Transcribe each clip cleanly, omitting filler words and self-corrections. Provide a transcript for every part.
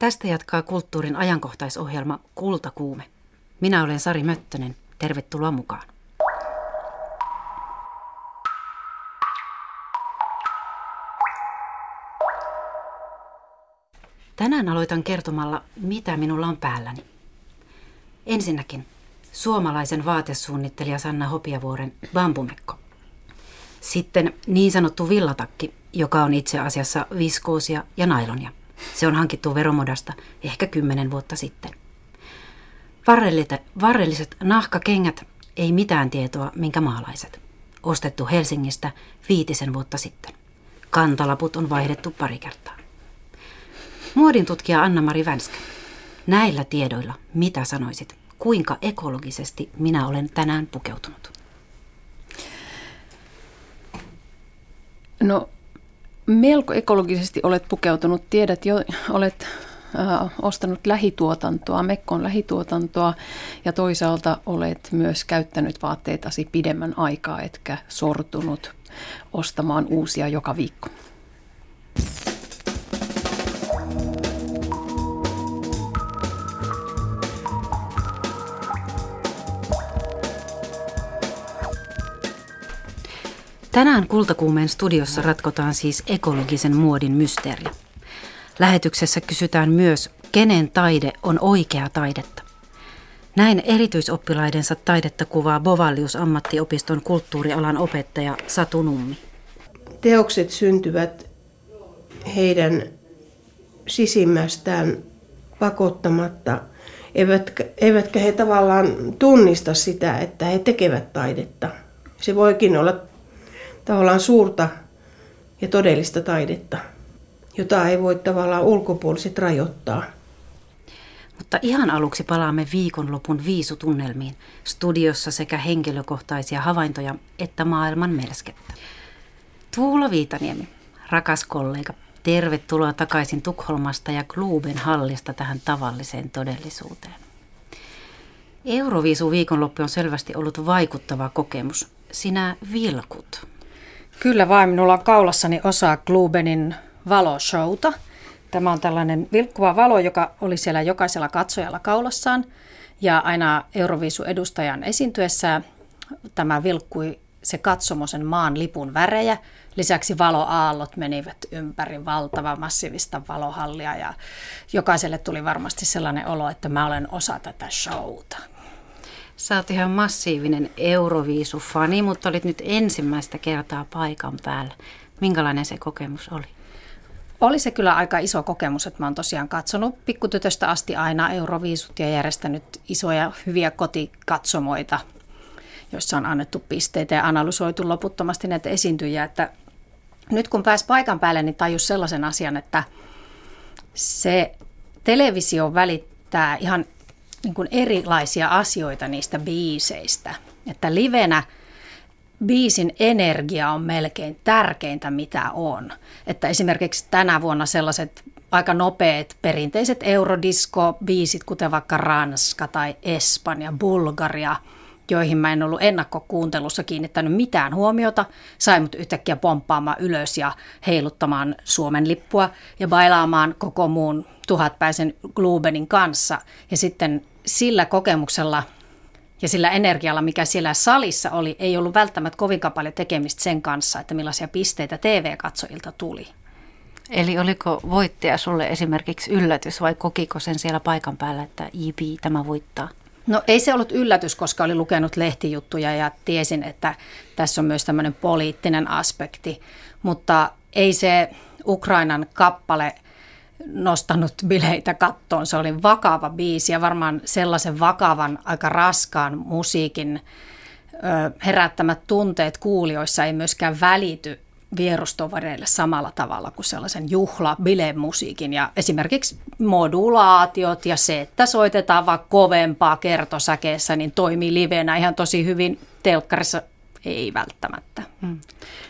Tästä jatkaa kulttuurin ajankohtaisohjelma Kultakuume. Minä olen Sari Möttönen. Tervetuloa mukaan. Tänään aloitan kertomalla, mitä minulla on päälläni. Ensinnäkin suomalaisen vaatesuunnittelija Sanna Hopiavuoren bambumekko. Sitten niin sanottu villatakki, joka on itse asiassa viskoosia ja nailonia. Se on hankittu Veromodasta ehkä 10 vuotta sitten. Varrelliset nahkakengät, ei mitään tietoa minkä maalaiset. Ostettu Helsingistä 5 vuotta sitten. Kantalaput on vaihdettu 2 kertaa. Muodin tutkija Annamari Vänskä. Näillä tiedoilla, mitä sanoisit, kuinka ekologisesti minä olen tänään pukeutunut? No, melko ekologisesti olet pukeutunut. Tiedät jo, olet ostanut lähituotantoa, mekkon lähituotantoa, ja toisaalta olet myös käyttänyt vaatteitasi pidemmän aikaa, etkä sortunut ostamaan uusia joka viikko. Tänään Kultakuumeen studiossa ratkotaan siis ekologisen muodin mysteeri. Lähetyksessä kysytään myös, kenen taide on oikea taidetta. Näin erityisoppilaidensa taidetta kuvaa Bovalius-ammattiopiston kulttuurialan opettaja Satu Nummi. Teokset syntyvät heidän sisimmästään pakottamatta, eivätkä he tavallaan tunnista sitä, että he tekevät taidetta. Se voikin olla tavallaan suurta ja todellista taidetta, jota ei voi tavallaan ulkopuoliset rajoittaa. Mutta ihan aluksi palaamme viikonlopun viisutunnelmiin. Studiossa sekä henkilökohtaisia havaintoja että maailman melskettä. Tuula Viitaniemi, rakas kollega, tervetuloa takaisin Tukholmasta ja Globen hallista tähän tavalliseen todellisuuteen. Euroviisu viikonloppu on selvästi ollut vaikuttava kokemus. Sinä vilkut. Kyllä vain, minulla on kaulassani osa Globenin valoshowta. Tämä on tällainen vilkkuva valo, joka oli siellä jokaisella katsojalla kaulassaan. Ja aina Euroviisu-edustajan esiintyessä tämä vilkkui se katsomosen maan lipun värejä. Lisäksi valoaallot menivät ympäri valtavaa massiivista valohallia. Ja jokaiselle tuli varmasti sellainen olo, että mä olen osa tätä showta. Sä oot ihan massiivinen Euroviisu-fani, mutta olit nyt ensimmäistä kertaa paikan päällä. Minkälainen se kokemus oli? Oli se kyllä aika iso kokemus, että mä oon tosiaan katsonut pikkutytöstä asti aina Euroviisut ja järjestänyt isoja hyviä kotikatsomoita, joissa on annettu pisteitä ja analysoitu loputtomasti näitä esiintyjiä. Että nyt kun pääsi paikan päälle, niin tajus sellaisen asian, että se televisio välittää ihan niin kuin erilaisia asioita niistä biiseistä. Että livenä biisin energia on melkein tärkeintä, mitä on. Että esimerkiksi tänä vuonna sellaiset aika nopeat perinteiset eurodisco-biisit, kuten vaikka Ranska tai Espanja, Bulgaria, joihin mä en ollut ennakkokuuntelussa kiinnittänyt mitään huomiota, sai mut yhtäkkiä pomppaamaan ylös ja heiluttamaan Suomen lippua ja bailaamaan koko muun 1000-päisen Globenin kanssa. Ja sitten sillä kokemuksella ja sillä energialla, mikä siellä salissa oli, ei ollut välttämättä kovinkaan paljon tekemistä sen kanssa, että millaisia pisteitä TV-katsojilta tuli. Eli oliko voittaja sulle esimerkiksi yllätys vai kokiko sen siellä paikan päällä, että jipi, tämä voittaa? No ei se ollut yllätys, koska olin lukenut lehtijuttuja ja tiesin, että tässä on myös tämmöinen poliittinen aspekti, mutta ei se Ukrainan kappale nostanut bileitä kattoon. Se oli vakava biisi ja varmaan sellaisen vakavan, aika raskaan musiikin herättämät tunteet kuulijoissa ei myöskään välity vierustovereille samalla tavalla kuin sellaisen juhla-bilemusiikin. Ja esimerkiksi modulaatiot ja se, että soitetaan vaan kovempaa kertosäkeessä, niin toimii livenä ihan tosi hyvin. Telkkarissa ei välttämättä.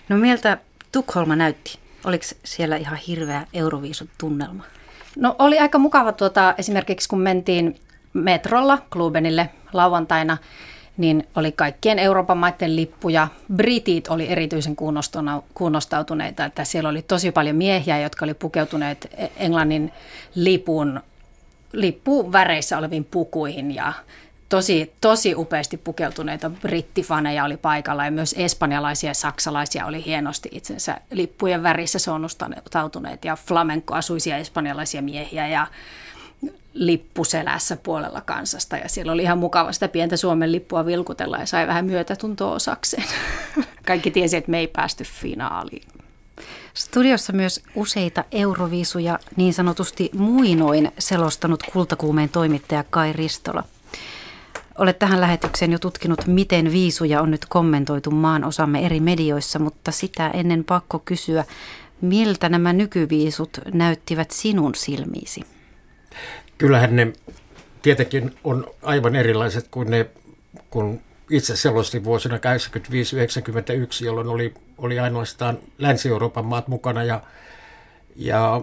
No miltä Tukholma näytti? Oliko siellä ihan hirveä Euroviisu-tunnelma? No oli aika mukava esimerkiksi kun mentiin metrolla Globenille lauantaina, niin oli kaikkien Euroopan maiden lippuja. Britit oli erityisen kunnostautuneita, että siellä oli tosi paljon miehiä, jotka oli pukeutuneet Englannin lipun väreissä oleviin pukuihin ja tosi upeasti pukeutuneita brittifaneja oli paikalla ja myös espanjalaisia ja saksalaisia oli hienosti itsensä lippujen värissä sonnustautuneet ja flamenco-asuisia espanjalaisia miehiä ja lippuselässä puolella kansasta ja siellä oli ihan mukava sitä pientä Suomen lippua vilkutella ja sai vähän myötätuntoa osakseen. Kaikki tiesi, että me ei päästy finaaliin. Studiossa myös useita euroviisuja niin sanotusti muinoin selostanut Kultakuumeen toimittaja Kai Ristola. Olet tähän lähetykseen jo tutkinut, miten viisuja on nyt kommentoitu maan osamme eri medioissa, mutta sitä ennen pakko kysyä, miltä nämä nykyviisut näyttivät sinun silmiisi? Kyllähän ne tietenkin on aivan erilaiset kuin ne, kun itse selostin vuosina 1985-1991, jolloin oli ainoastaan Länsi-Euroopan maat mukana ja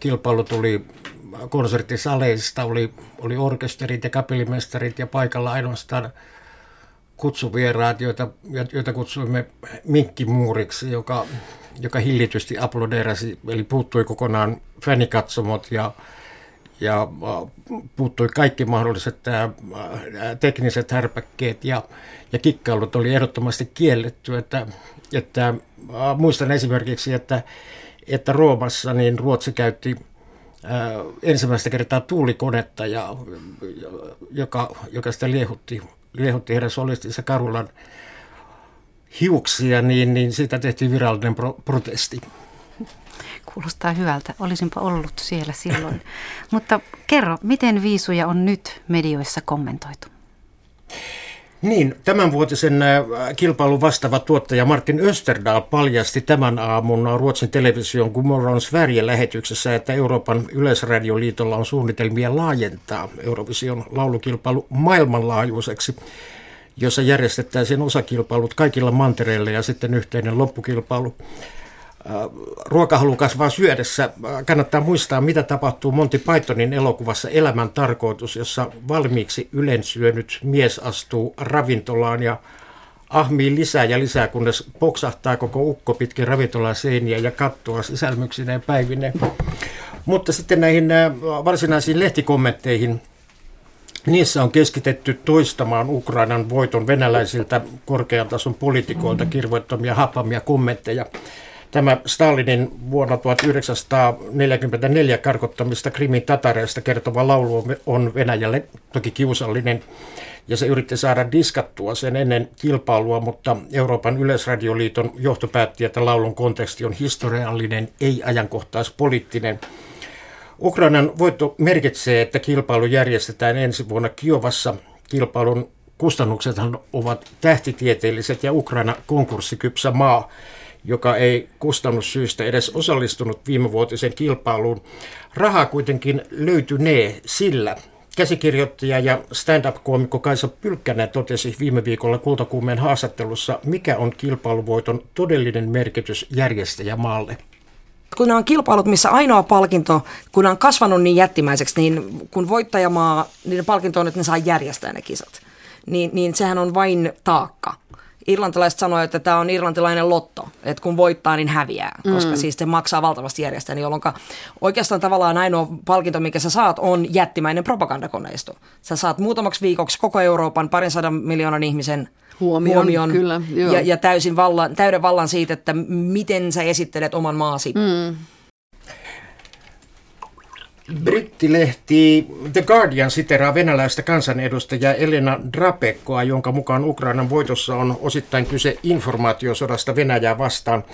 kilpailu tuli konserttisaleista, oli orkesterit ja kapellimestarit ja paikalla ainoastaan kutsuvieraat, joita kutsuimme minkkimuuriksi, joka hillitysti aplodeerasi, eli puuttui kokonaan fänikatsomot ja puuttui kaikki mahdolliset tekniset härpäkkeet ja kikkailut oli ehdottomasti kielletty, että muistan esimerkiksi, että Roomassa niin Ruotsi käytti ensimmäistä kertaa tuulikonetta, joka sitä liehutti heidän solistinsa Karulan hiuksia, niin siitä tehtiin virallinen protesti. Kuulostaa hyvältä. Olisinpa ollut siellä silloin. Mutta kerro, miten viisuja on nyt medioissa kommentoitu? Niin, tämänvuotisen kilpailun vastaava tuottaja Martin Österdal paljasti tämän aamun Ruotsin television Gumoran Sverige -lähetyksessä, että Euroopan yleisradioliitolla on suunnitelmia laajentaa Eurovision laulukilpailu maailmanlaajuiseksi, jossa järjestettäisiin osakilpailut kaikilla mantereilla ja sitten yhteinen loppukilpailu. Ruokahalu kasvaa syödessä. Kannattaa muistaa, mitä tapahtuu Monty Pythonin elokuvassa Elämän tarkoitus, jossa valmiiksi ylensyönyt mies astuu ravintolaan ja ahmii lisää ja lisää, kunnes poksahtaa koko ukko pitkin ravintolan seiniä ja kattoa sisälmyksineen päivineen. Mutta sitten näihin varsinaisiin lehtikommentteihin. Niissä on keskitetty toistamaan Ukrainan voiton venäläisiltä korkean tason poliitikoilta kirvoittamia happamia kommentteja. Tämä Stalinin vuonna 1944 karkottamista Krimin tatareista kertova laulu on Venäjälle toki kiusallinen, ja se yritti saada diskattua sen ennen kilpailua, mutta Euroopan yleisradioliiton johto päätti, että laulun konteksti on historiallinen, ei ajankohtaispoliittinen. Ukrainan voitto merkitsee, että kilpailu järjestetään ensi vuonna Kiovassa. Kilpailun kustannuksethan ovat tähtitieteelliset ja Ukraina konkurssikypsä maa, joka ei kustannussyistä edes osallistunut viimevuotisen kilpailuun. Rahaa kuitenkin löytynee, sillä käsikirjoittaja ja stand-up-koomikko Kaisa Pylkkänen totesi viime viikolla Kultakuumeen haastattelussa, mikä on kilpailuvoiton todellinen merkitys järjestäjämaalle. Kun nämä on kilpailut, missä ainoa palkinto, kun on kasvanut niin jättimäiseksi, niin kun voittajamaa, niiden palkinto on, että ne saa järjestää ne kisat, niin sehän on vain taakka. Irlantilaiset sanoivat, että tämä on irlantilainen lotto, että kun voittaa, niin häviää, koska siis se maksaa valtavasti järjestää, jolloin oikeastaan tavallaan ainoa palkinto, mikä sä saat, on jättimäinen propagandakoneisto. Sä saat muutamaksi viikoksi koko Euroopan 250 000 ihmisen huomion kyllä, ja täyden vallan siitä, että miten sä esittelet oman maasi. Brittilehti The Guardian siteraa venäläistä kansanedustajaa Elena Drapekkoa, jonka mukaan Ukrainan voitossa on osittain kyse informaatiosodasta Venäjää vastaan.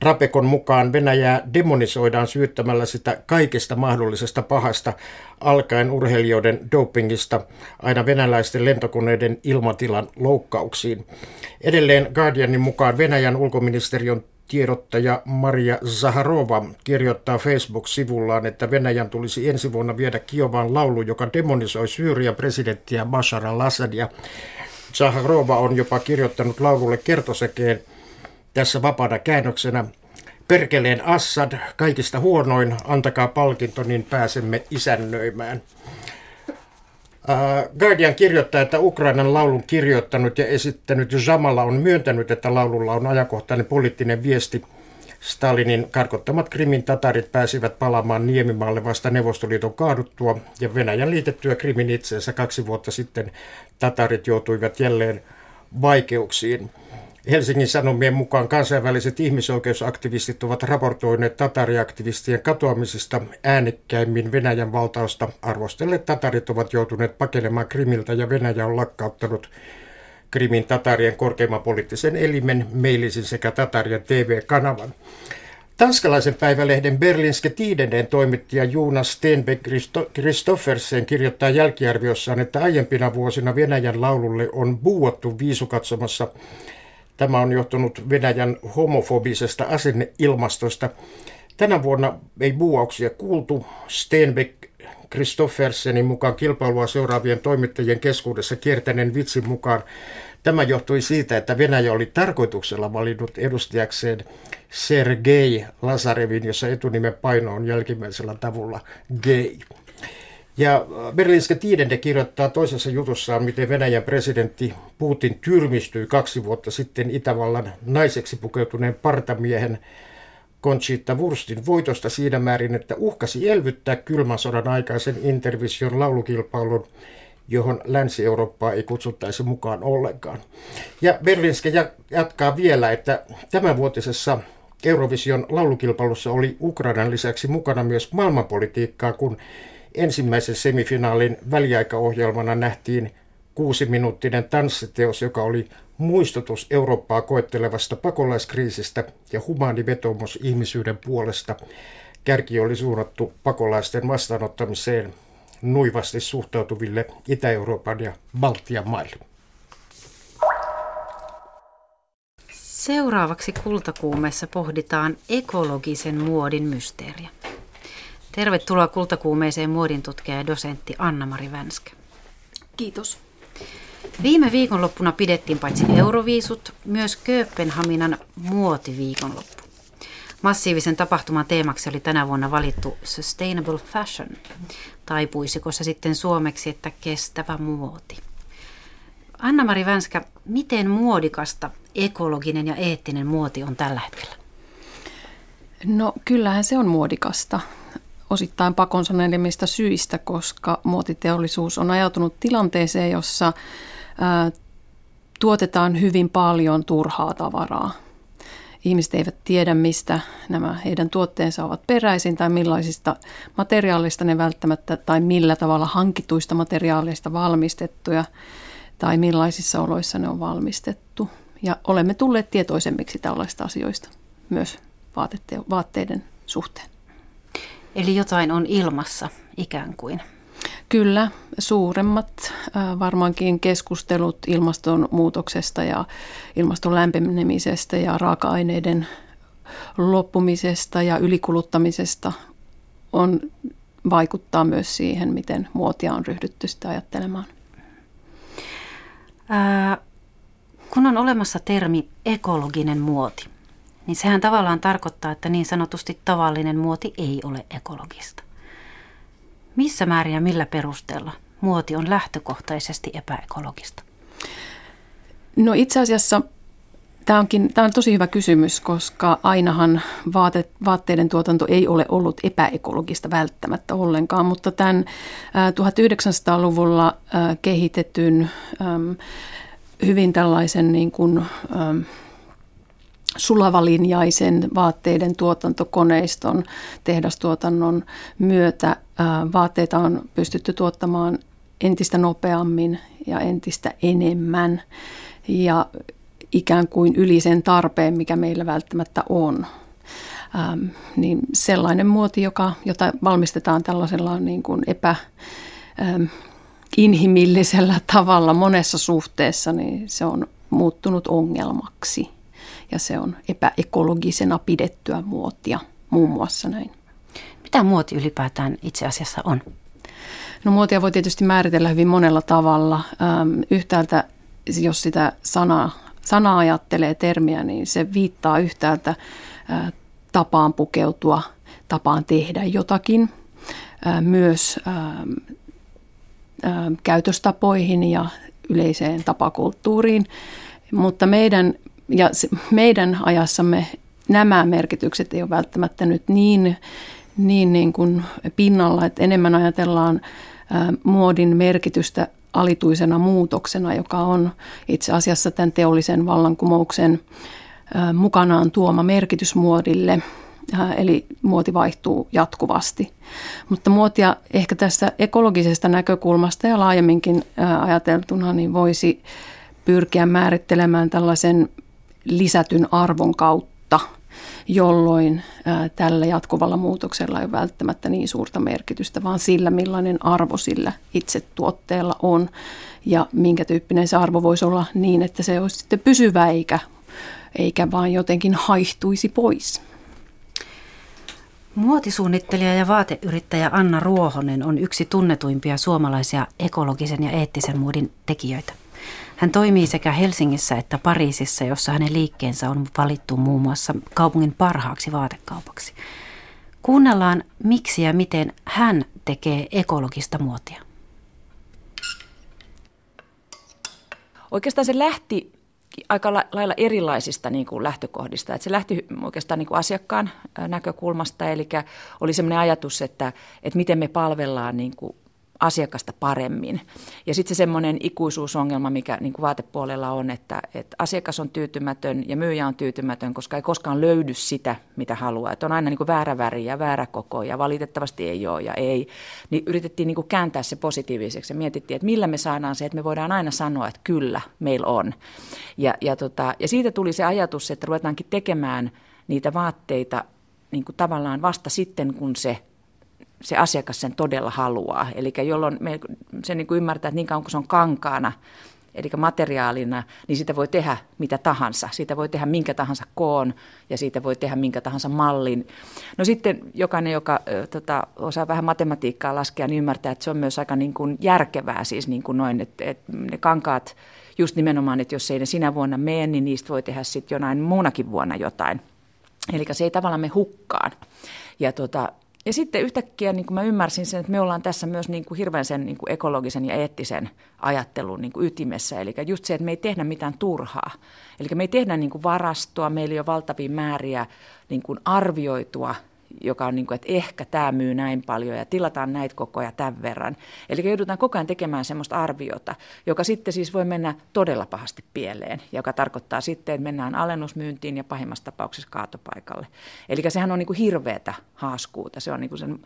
Drapekon mukaan Venäjää demonisoidaan syyttämällä sitä kaikesta mahdollisesta pahasta, alkaen urheilijoiden dopingista aina venäläisten lentokoneiden ilmatilan loukkauksiin. Edelleen Guardianin mukaan Venäjän ulkoministeriön tiedottaja Maria Zaharova kirjoittaa Facebook-sivullaan, että Venäjän tulisi ensi vuonna viedä Kiovaan laulu, joka demonisoi Syyrian presidenttiä Bashar al-Assadia. Zaharova on jopa kirjoittanut laululle kertosäkeen tässä vapaana käännöksenä: "Perkeleen Assad, kaikista huonoin, antakaa palkinto, niin pääsemme isännöimään." Guardian kirjoittaa, että Ukrainan laulun kirjoittanut ja esittänyt Jamala on myöntänyt, että laululla on ajankohtainen poliittinen viesti. Stalinin karkottamat Krimin tatarit pääsivät palaamaan Niemimaalle vasta Neuvostoliiton kaaduttua ja Venäjän liitettyä Krimin itseensä 2 vuotta sitten tatarit joutuivat jälleen vaikeuksiin. Helsingin Sanomien mukaan kansainväliset ihmisoikeusaktivistit ovat raportoineet tatariaktivistien katoamisista äänekkäimmin Venäjän valtausta. Arvostelleet tatarit ovat joutuneet pakenemaan Krimiltä ja Venäjä on lakkauttanut Krimin tatarien korkeimman poliittisen elimen, mailisin sekä tatarien TV-kanavan. Tanskalaisen päivälehden Berlingske Tidenden toimittaja Jonas Stenbæk Kristoffersen kirjoittaa jälkiarviossaan, että aiempina vuosina Venäjän laululle on buuattu viisukatsomassa. Tämä on johtunut Venäjän homofobisesta asenneilmastosta. Tänä vuonna ei buuauksia kuultu. Stenbæk Kristoffersenin mukaan kilpailua seuraavien toimittajien keskuudessa kiertäneen vitsin mukaan tämä johtui siitä, että Venäjä oli tarkoituksella valinnut edustajakseen Sergei Lazarevin, jossa etunimen paino on jälkimmäisellä tavulla gay. Ja Berlingske Tidende kirjoittaa toisessa jutussaan, miten Venäjän presidentti Putin tyrmistyi 2 vuotta sitten Itävallan naiseksi pukeutuneen partamiehen Conchita Wurstin voitosta siinä määrin, että uhkasi elvyttää kylmän sodan aikaisen Intervision laulukilpailun, johon Länsi-Eurooppaa ei kutsuttaisi mukaan ollenkaan. Ja Berlingske jatkaa vielä, että tämänvuotisessa Eurovision laulukilpailussa oli Ukrainan lisäksi mukana myös maailmanpolitiikkaa, kun ensimmäisen semifinaalin väliaikaohjelmana nähtiin 6-minuuttinen tanssiteos, joka oli muistutus Eurooppaa koettelevasta pakolaiskriisistä ja humaani vetoomus ihmisyyden puolesta. Kärki oli suunnattu pakolaisten vastaanottamiseen nuivasti suhtautuville Itä-Euroopan ja Baltian maille. Seuraavaksi Kultakuumeessa pohditaan ekologisen muodin mysteeriä. Tervetuloa Kultakuumeeseen muodintutkija ja dosentti Annamari Vänskä. Kiitos. Viime viikonloppuna pidettiin paitsi Euroviisut, myös Kööpenhaminan muotiviikonloppu. Massiivisen tapahtuman teemaksi oli tänä vuonna valittu Sustainable Fashion. Taipuisiko se sitten suomeksi, että kestävä muoti? Annamari Vänskä, miten muodikasta ekologinen ja eettinen muoti on tällä hetkellä? No kyllähän se on muodikasta. Osittain pakon sanelemista syistä, koska muotiteollisuus on ajautunut tilanteeseen, jossa tuotetaan hyvin paljon turhaa tavaraa. Ihmiset eivät tiedä, mistä nämä heidän tuotteensa ovat peräisin tai millaisista materiaaleista ne välttämättä tai millä tavalla hankituista materiaaleista valmistettuja tai millaisissa oloissa ne on valmistettu. Ja olemme tulleet tietoisemmiksi tällaista asioista myös vaatteiden suhteen. Eli jotain on ilmassa ikään kuin. Kyllä, suuremmat varmaankin keskustelut ilmastonmuutoksesta ja ilmaston lämpenemisestä ja raaka-aineiden loppumisesta ja ylikuluttamisesta vaikuttaa myös siihen, miten muotia on ryhdytty sitä ajattelemaan. Kun on olemassa termi ekologinen muoti, niin sehän tavallaan tarkoittaa, että niin sanotusti tavallinen muoti ei ole ekologista. Missä määrin ja millä perusteella muoti on lähtökohtaisesti epäekologista? No itse asiassa tämä on tosi hyvä kysymys, koska ainahan vaatteiden tuotanto ei ole ollut epäekologista välttämättä ollenkaan, mutta tämän 1900-luvulla kehitetyn hyvin tällaisen niin kuin sulavalinjaisen vaatteiden tuotantokoneiston, tehdastuotannon myötä vaatteita on pystytty tuottamaan entistä nopeammin ja entistä enemmän ja ikään kuin yli sen tarpeen, mikä meillä välttämättä on. Niin sellainen muoti, jota valmistetaan tällaisella niin kuin epäinhimillisellä tavalla monessa suhteessa, niin se on muuttunut ongelmaksi. Ja se on epäekologisena pidettyä muotia, muun muassa näin. Mitä muoti ylipäätään itse asiassa on? No muotia voi tietysti määritellä hyvin monella tavalla. Yhtäältä, jos sitä sanaa ajattelee termiä, niin se viittaa yhtäältä tapaan pukeutua, tapaan tehdä jotakin. Myös käytöstapoihin ja yleiseen tapakulttuuriin, mutta meidän ajassamme nämä merkitykset ei ole välttämättä nyt niin kuin pinnalla, että enemmän ajatellaan muodin merkitystä alituisena muutoksena, joka on itse asiassa tämän teollisen vallankumouksen mukanaan tuoma merkitys muodille, eli muoti vaihtuu jatkuvasti. Mutta muotia ehkä tästä ekologisesta näkökulmasta ja laajemminkin ajateltuna niin voisi pyrkiä määrittelemään tällaisen lisätyn arvon kautta, jolloin tällä jatkuvalla muutoksella ei välttämättä niin suurta merkitystä, vaan sillä, millainen arvo sillä itse tuotteella on ja minkä tyyppinen se arvo voisi olla niin, että se olisi sitten pysyvä eikä vaan jotenkin haihtuisi pois. Muotisuunnittelija ja vaateyrittäjä Anna Ruohonen on yksi tunnetuimpia suomalaisia ekologisen ja eettisen muodin tekijöitä. Hän toimii sekä Helsingissä että Pariisissa, jossa hänen liikkeensä on valittu muun muassa kaupungin parhaaksi vaatekaupaksi. Kuunnellaan, miksi ja miten hän tekee ekologista muotia. Oikeastaan se lähti aika lailla erilaisista niin kuin lähtökohdista. Että se lähti oikeastaan niin kuin asiakkaan näkökulmasta, eli oli sellainen ajatus, että miten me palvellaan niin kuin asiakasta paremmin. Ja sitten se semmoinen ikuisuusongelma, mikä niin kuin vaatepuolella on, että asiakas on tyytymätön ja myyjä on tyytymätön, koska ei koskaan löydy sitä, mitä haluaa. Että on aina niin kuin väärä väri ja väärä koko ja valitettavasti ei ole ja ei. Niin yritettiin niin kuin kääntää se positiiviseksi ja mietittiin, että millä me saadaan se, että me voidaan aina sanoa, että kyllä, meillä on. Ja siitä tuli se ajatus, että ruvetaankin tekemään niitä vaatteita niin kuin tavallaan vasta sitten, kun se asiakas sen todella haluaa, eli jolloin me sen niin kuin ymmärtää, että niin kauan kun se on kankaana, eli materiaalina, niin sitä voi tehdä mitä tahansa. Siitä voi tehdä minkä tahansa koon ja siitä voi tehdä minkä tahansa mallin. No sitten jokainen, joka osaa vähän matematiikkaa laskea, niin ymmärtää, että se on myös aika niin kuin järkevää, siis niin kuin noin, että ne kankaat just nimenomaan, että jos ei ne sinä vuonna mene, niin niistä voi tehdä sitten jonain muunakin vuonna jotain. Eli se ei tavallaan mene hukkaan. Ja sitten yhtäkkiä niin kuin mä ymmärsin sen, että me ollaan tässä myös niin kuin hirveän sen niin kuin ekologisen ja eettisen ajattelun niin kuin ytimessä. Eli just se, että me ei tehdä mitään turhaa. Eli me ei tehdä niin kuin varastoa, meillä ei ole valtavia määriä niin kuin arvioitua, joka on niin kuin, että ehkä tämä myy näin paljon ja tilataan näitä koko ajan tämän verran. Eli joudutaan koko ajan tekemään semmoista arviota, joka sitten siis voi mennä todella pahasti pieleen, joka tarkoittaa sitten, että mennään alennusmyyntiin ja pahimmassa tapauksessa kaatopaikalle. Eli sehän on niin kuin hirveätä haaskuuta, se on niin kuin sen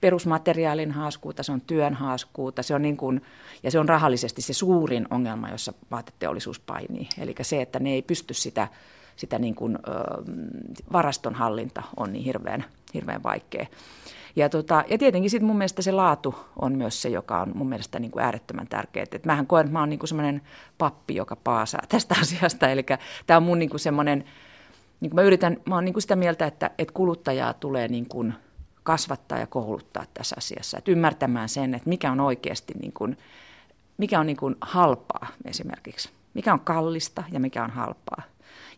perusmateriaalin haaskuuta, se on työn haaskuuta, se on niin kuin, ja se on rahallisesti se suurin ongelma, jossa vaateteollisuus painii. Eli se, että ne ei pysty sitä niin kuin, varastonhallinta on niin hirveän vaikea. Ja tietenkin sit mun mielestä se laatu on myös se, joka on mun mielestä niin kuin äärettömän tärkeää. Et mähän koen, että mä oon niin kuin semmoinen pappi, joka paasaa tästä asiasta. Eli tämä on mun niin kuin semmoinen, niin kuin mä oon niin kuin sitä mieltä, että kuluttajaa tulee niin kuin kasvattaa ja kouluttaa tässä asiassa. Et ymmärtämään sen, että mikä on oikeasti niin kuin, mikä on niin kuin halpaa esimerkiksi. Mikä on kallista ja mikä on halpaa.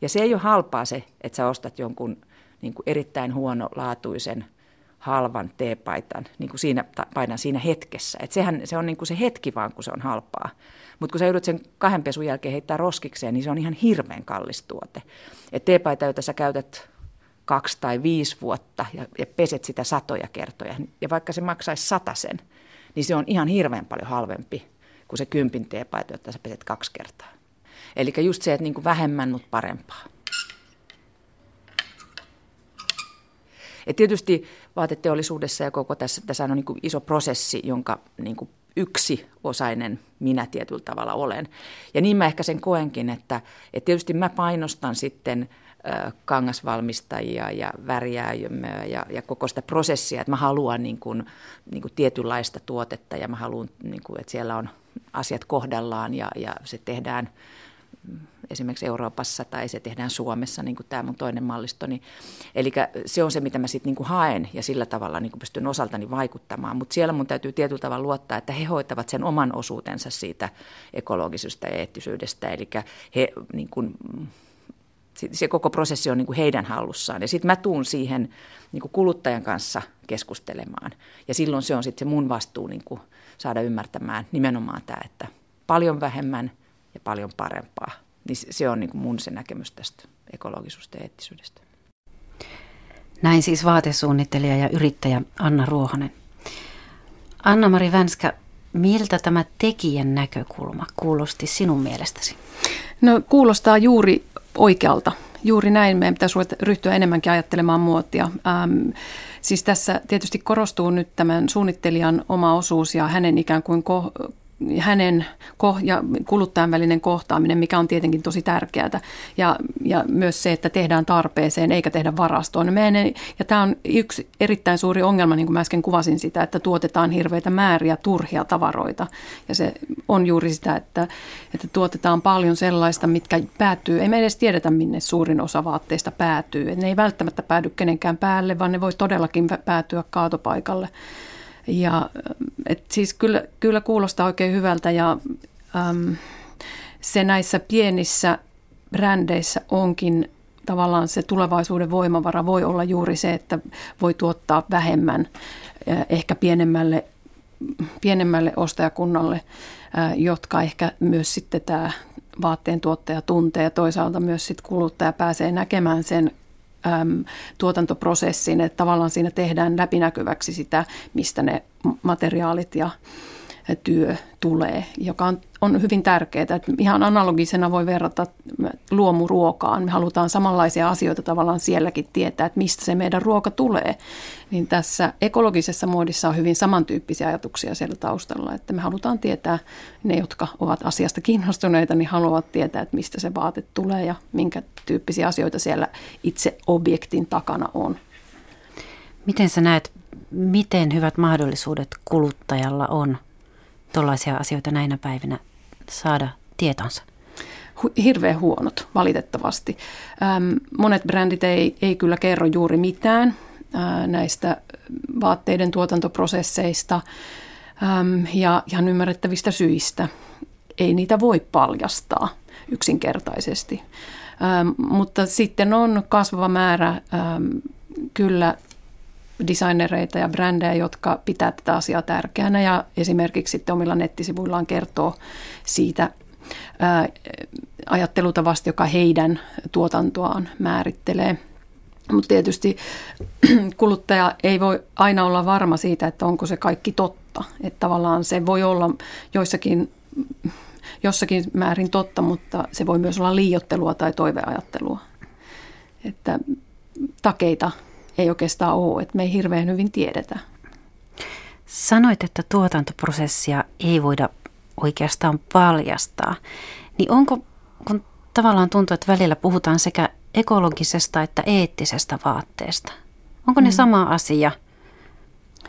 Ja se ei ole halpaa se, että sä ostat jonkun niin kuin erittäin huonolaatuisen halvan teepaitan niin kuin siinä hetkessä. Et sehän se on niin kuin se hetki vaan, kun se on halpaa. Mutta kun sä joudut sen 2 pesun jälkeen heittää roskikseen, niin se on ihan hirveän kallis tuote. Et teepaita, jota sä käytät 2 tai 5 vuotta ja peset sitä satoja kertoja, ja vaikka se maksaisi 100 sen, niin se on ihan hirveän paljon halvempi kuin se 10 teepaita, jota sä peset 2 kertaa. Eli just se, että niin kuin vähemmän, mutta parempaa. Et tietysti vaateteollisuudessa ja koko tässä on niin kuin iso prosessi, jonka niin kuin yksi osainen minä tietyllä tavalla olen. Ja niin mä ehkä sen koenkin, että tietysti mä painostan sitten kangasvalmistajia ja väriääjömöä ja koko sitä prosessia, että mä haluan niin kuin tietynlaista tuotetta ja mä haluan, niin kuin, että siellä on asiat kohdallaan ja se tehdään esimerkiksi Euroopassa tai se tehdään Suomessa, niin kuin tämä mun toinen mallistoni. Eli se on se, mitä mä sitten niin kuin haen ja sillä tavalla niin kuin pystyn osaltani vaikuttamaan, mutta siellä mun täytyy tietyllä tavalla luottaa, että he hoitavat sen oman osuutensa siitä ekologisesta ja eettisyydestä, eli he niin kuin se koko prosessi on niin kuin heidän hallussaan. Ja sitten mä tuun siihen niin kuin kuluttajan kanssa keskustelemaan. Ja silloin se on sitten se mun vastuu niin kuin saada ymmärtämään nimenomaan tämä, että paljon vähemmän ja paljon parempaa. Niin se on niin kuin mun se näkemys tästä ekologisuudesta ja eettisyydestä. Näin siis vaatesuunnittelija ja yrittäjä Anna Ruohonen. Annamari Vänskä, miltä tämä tekijän näkökulma kuulosti sinun mielestäsi? No, kuulostaa juuri oikealta. Juuri näin. Meidän pitäisi ryhtyä enemmänkin ajattelemaan muotia. Siis tässä tietysti korostuu nyt tämän suunnittelijan oma osuus ja hänen ikään kuin hänen ja kuluttajan välinen kohtaaminen, mikä on tietenkin tosi tärkeää. Ja myös se, että tehdään tarpeeseen eikä tehdä varastoon. Ja tämä on yksi erittäin suuri ongelma, niin kuin mä äsken kuvasin sitä, että tuotetaan hirveitä määriä turhia tavaroita. Ja se on juuri sitä, että tuotetaan paljon sellaista, mitkä päätyy. Ei me edes tiedetä, minne suurin osa vaatteista päätyy. Et ne ei välttämättä päädy kenenkään päälle, vaan ne voi todellakin päätyä kaatopaikalle. Ja siis kyllä kuulostaa oikein hyvältä ja se näissä pienissä brändeissä onkin tavallaan se tulevaisuuden voimavara voi olla juuri se, että voi tuottaa vähemmän ehkä pienemmälle ostajakunnalle, jotka ehkä myös sitten tämä vaatteen tuottaja tuntee ja toisaalta myös sitten kuluttaja pääsee näkemään sen tuotantoprosessin, että tavallaan siinä tehdään läpinäkyväksi sitä, mistä ne materiaalit ja työ tulee, joka on hyvin tärkeää. Että ihan analogisena voi verrata luomuruokaan. Me halutaan samanlaisia asioita tavallaan sielläkin tietää, että mistä se meidän ruoka tulee. Niin tässä ekologisessa muodissa on hyvin samantyyppisiä ajatuksia siellä taustalla, että me halutaan tietää, ne jotka ovat asiasta kiinnostuneita, niin haluavat tietää, että mistä se vaate tulee ja minkä tyyppisiä asioita siellä itse objektin takana on. Miten sä näet, miten hyvät mahdollisuudet kuluttajalla on tuollaisia asioita näinä päivinä saada tietonsa? Hirveän huonot, valitettavasti. Monet brändit ei kyllä kerro juuri mitään näistä vaatteiden tuotantoprosesseista ja ymmärrettävistä syistä. Ei niitä voi paljastaa yksinkertaisesti. Mutta sitten on kasvava määrä kyllä designereita ja brändejä, jotka pitää tätä asiaa tärkeänä ja esimerkiksi sitten omilla nettisivuillaan kertoo siitä ajattelutavasta, joka heidän tuotantoaan määrittelee. Mutta tietysti kuluttaja ei voi aina olla varma siitä, että onko se kaikki totta. Että tavallaan se voi olla jossakin määrin totta, mutta se voi myös olla liioittelua tai toiveajattelua. Että takeita ei oikeastaan ole, että me ei hirveän hyvin tiedetä. Sanoit, että tuotantoprosessia ei voida oikeastaan paljastaa. Niin onko, kun tavallaan tuntuu, että välillä puhutaan sekä ekologisesta että eettisestä vaatteesta. Onko ne sama asia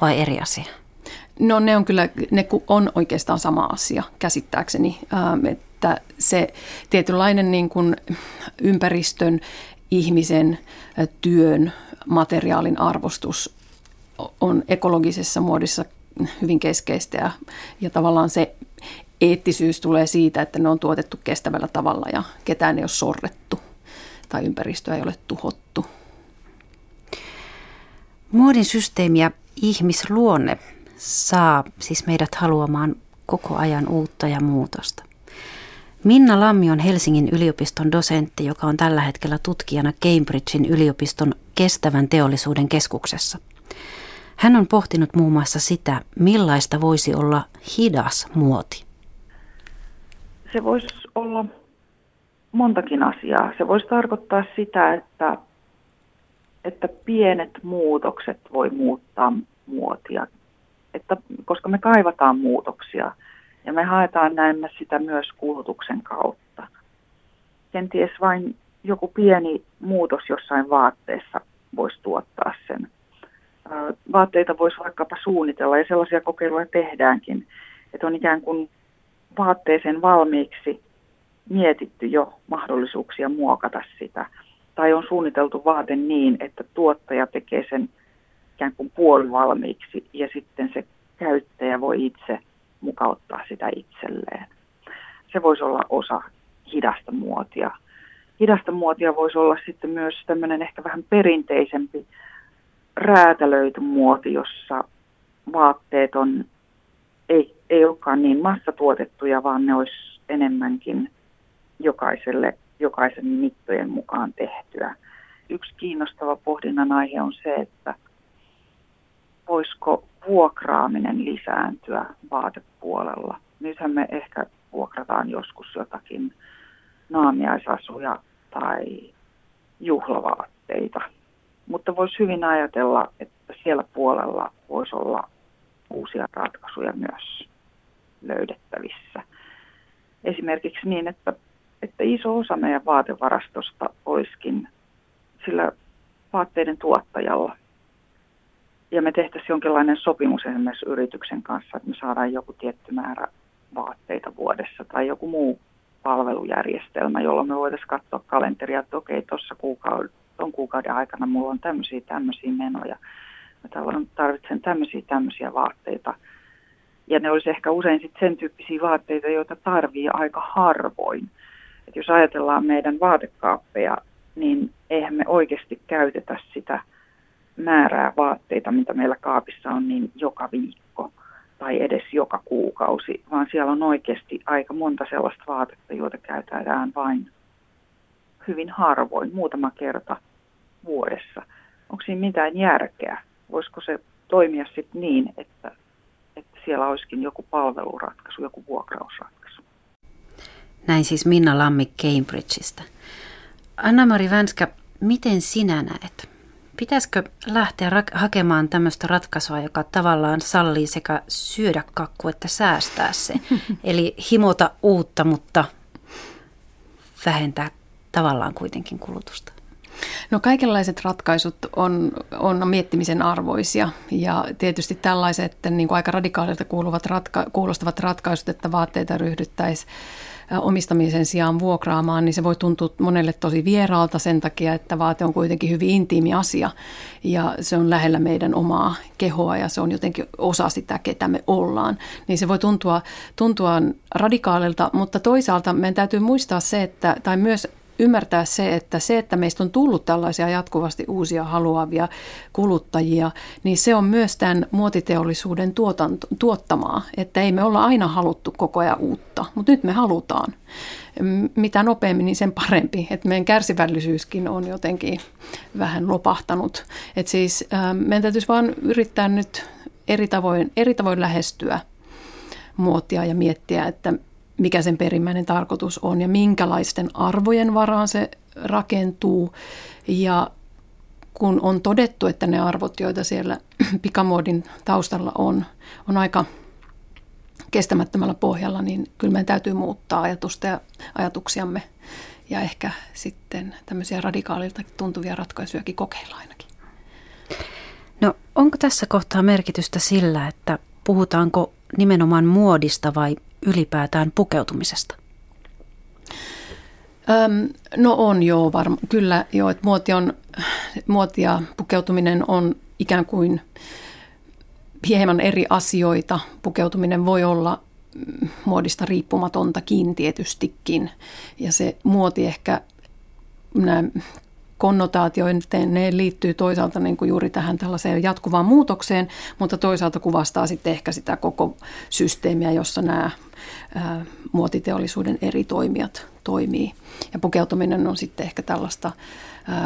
vai eri asia? No ne on kyllä, ne on oikeastaan sama asia käsittääkseni, että se tietynlainen niin kuin ympäristön, ihmisen, työn, materiaalin arvostus on ekologisessa muodissa hyvin keskeistä ja tavallaan se eettisyys tulee siitä, että ne on tuotettu kestävällä tavalla ja ketään ei ole sorrettu tai ympäristöä ei ole tuhottu. Muodin systeemi ja ihmisluonne saa siis meidät haluamaan koko ajan uutta ja muutosta. Minna Lammi on Helsingin yliopiston dosentti, joka on tällä hetkellä tutkijana Cambridgen yliopiston kestävän teollisuuden keskuksessa. Hän on pohtinut muun muassa sitä, millaista voisi olla hidas muoti. Se voisi olla montakin asiaa. Se voisi tarkoittaa sitä, että pienet muutokset voi muuttaa muotia, koska me kaivataan muutoksia. Ja me haetaan näemme sitä myös kulutuksen kautta. Kenties vain joku pieni muutos jossain vaatteessa voisi tuottaa sen. Vaatteita voisi vaikkapa suunnitella ja sellaisia kokeiluja tehdäänkin. Että on ikään kuin vaatteeseen valmiiksi mietitty jo mahdollisuuksia muokata sitä. Tai on suunniteltu vaate niin, että tuottaja tekee sen ikään kuin puolivalmiiksi ja sitten se käyttäjä voi itse mukauttaa sitä itselleen. Se voisi olla osa hidasta muotia. hidasta muotia voisi olla sitten myös tämmöinen ehkä vähän perinteisempi räätälöity muoti, jossa vaatteet on, ei olekaan niin massatuotettuja, vaan ne olisi enemmänkin jokaisen mittojen mukaan tehtyä. Yksi kiinnostava pohdinnan aihe on se, että voisiko vuokraaminen lisääntyä vaatepuolella. Nythän me ehkä vuokrataan joskus jotakin naamiaisasuja tai juhlavaatteita. Mutta voisi hyvin ajatella, että siellä puolella voisi olla uusia ratkaisuja myös löydettävissä. Esimerkiksi niin, että iso osa meidän vaatevarastosta olisikin sillä vaatteiden tuottajalla. Ja me tehtäisiin jonkinlainen sopimus esimerkiksi yrityksen kanssa, että me saadaan joku tietty määrä vaatteita vuodessa tai joku muu palvelujärjestelmä, jolloin me voitaisiin katsoa kalenteria, että okei, tuossa tuon kuukauden aikana mulla on tämmöisiä menoja. Mä tarvitsen tämmöisiä vaatteita. Ja ne olisi ehkä usein sitten sen tyyppisiä vaatteita, joita tarvii aika harvoin. Et jos ajatellaan meidän vaatekaappeja, niin eihän me oikeasti käytetä sitä määrää vaatteita, mitä meillä kaapissa on, niin joka viikko tai edes joka kuukausi, vaan siellä on oikeasti aika monta sellaista vaatetta, joita käytetään vain hyvin harvoin, muutama kerta vuodessa. Onko siinä mitään järkeä? Voisiko se toimia sitten niin, että siellä olisikin joku palveluratkaisu, joku vuokrausratkaisu? Näin siis Minna Lammi Cambridgeista. Annamari Vänskä, miten sinä näet? Pitäisikö lähteä hakemaan tämmöistä ratkaisua, joka tavallaan sallii sekä syödä kakku että säästää se? Eli himota uutta, mutta vähentää tavallaan kuitenkin kulutusta. No kaikenlaiset ratkaisut on miettimisen arvoisia ja tietysti tällaiset niin kuin aika radikaalilta kuulostavat ratkaisut, että vaatteita ryhdyttäisiin omistamisen sijaan vuokraamaan, niin se voi tuntua monelle tosi vieraalta sen takia, että vaate on kuitenkin hyvin intiimi asia ja se on lähellä meidän omaa kehoa ja se on jotenkin osa sitä, ketä me ollaan. Niin se voi tuntua radikaalilta, mutta toisaalta meidän täytyy muistaa se, että tai myös ymmärtää se, että meistä on tullut tällaisia jatkuvasti uusia haluavia kuluttajia, niin se on myös tämän muotiteollisuuden tuottamaa, että ei me olla aina haluttu koko ajan uutta, mutta nyt me halutaan. Mitä nopeammin, niin sen parempi, että meidän kärsivällisyyskin on jotenkin vähän lopahtanut. Että siis meidän täytyisi vaan yrittää nyt eri tavoin lähestyä muotia ja miettiä, että mikä sen perimmäinen tarkoitus on ja minkälaisten arvojen varaan se rakentuu. Ja kun on todettu, että ne arvot, joita siellä pikamuodin taustalla on aika kestämättömällä pohjalla, niin kyllä meidän täytyy muuttaa ajatusta ja ajatuksiamme. Ja ehkä sitten tämmöisiä radikaalilta tuntuvia ratkaisujakin kokeilla ainakin. No onko tässä kohtaa merkitystä sillä, että puhutaanko nimenomaan muodista vai ylipäätään pukeutumisesta? No on joo varmaan. Kyllä joo, että muoti ja pukeutuminen on ikään kuin hieman eri asioita. Pukeutuminen voi olla muodista riippumatontakin tietystikin. Ja se muoti ehkä, nämä konnotaatioit, ne liittyy toisaalta niin kuin juuri tähän tällaiseen jatkuvaan muutokseen, mutta toisaalta kuvastaa sitten ehkä sitä koko systeemiä, jossa nämä muotiteollisuuden eri toimijat toimii. Ja pukeutuminen on sitten ehkä tällaista